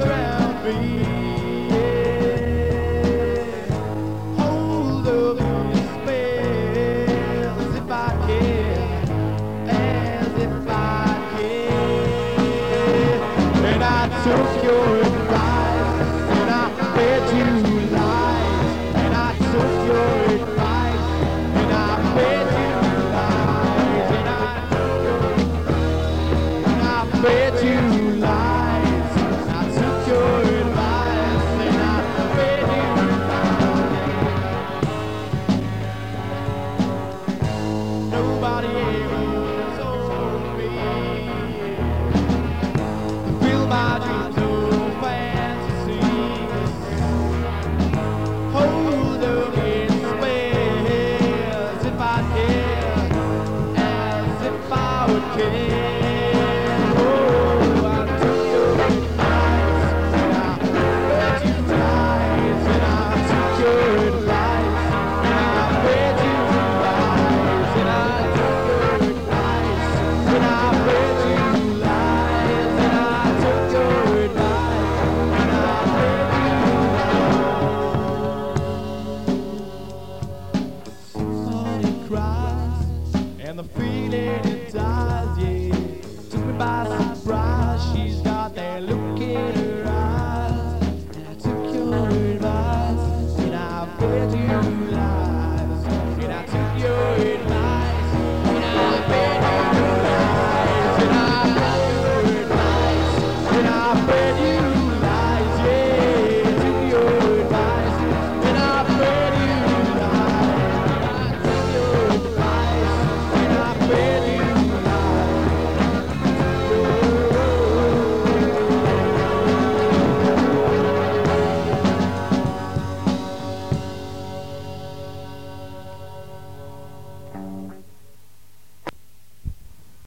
around me. Yeah. Hold up your spell as if I can, as if I can. And I took your advice, and I fed you lies. And I took your advice, and I fed you lies. And I fed you lies. And the feeling it dies, yeah. Took me by surprise. She's got that look in her eyes. And I took your advice, and I fed you.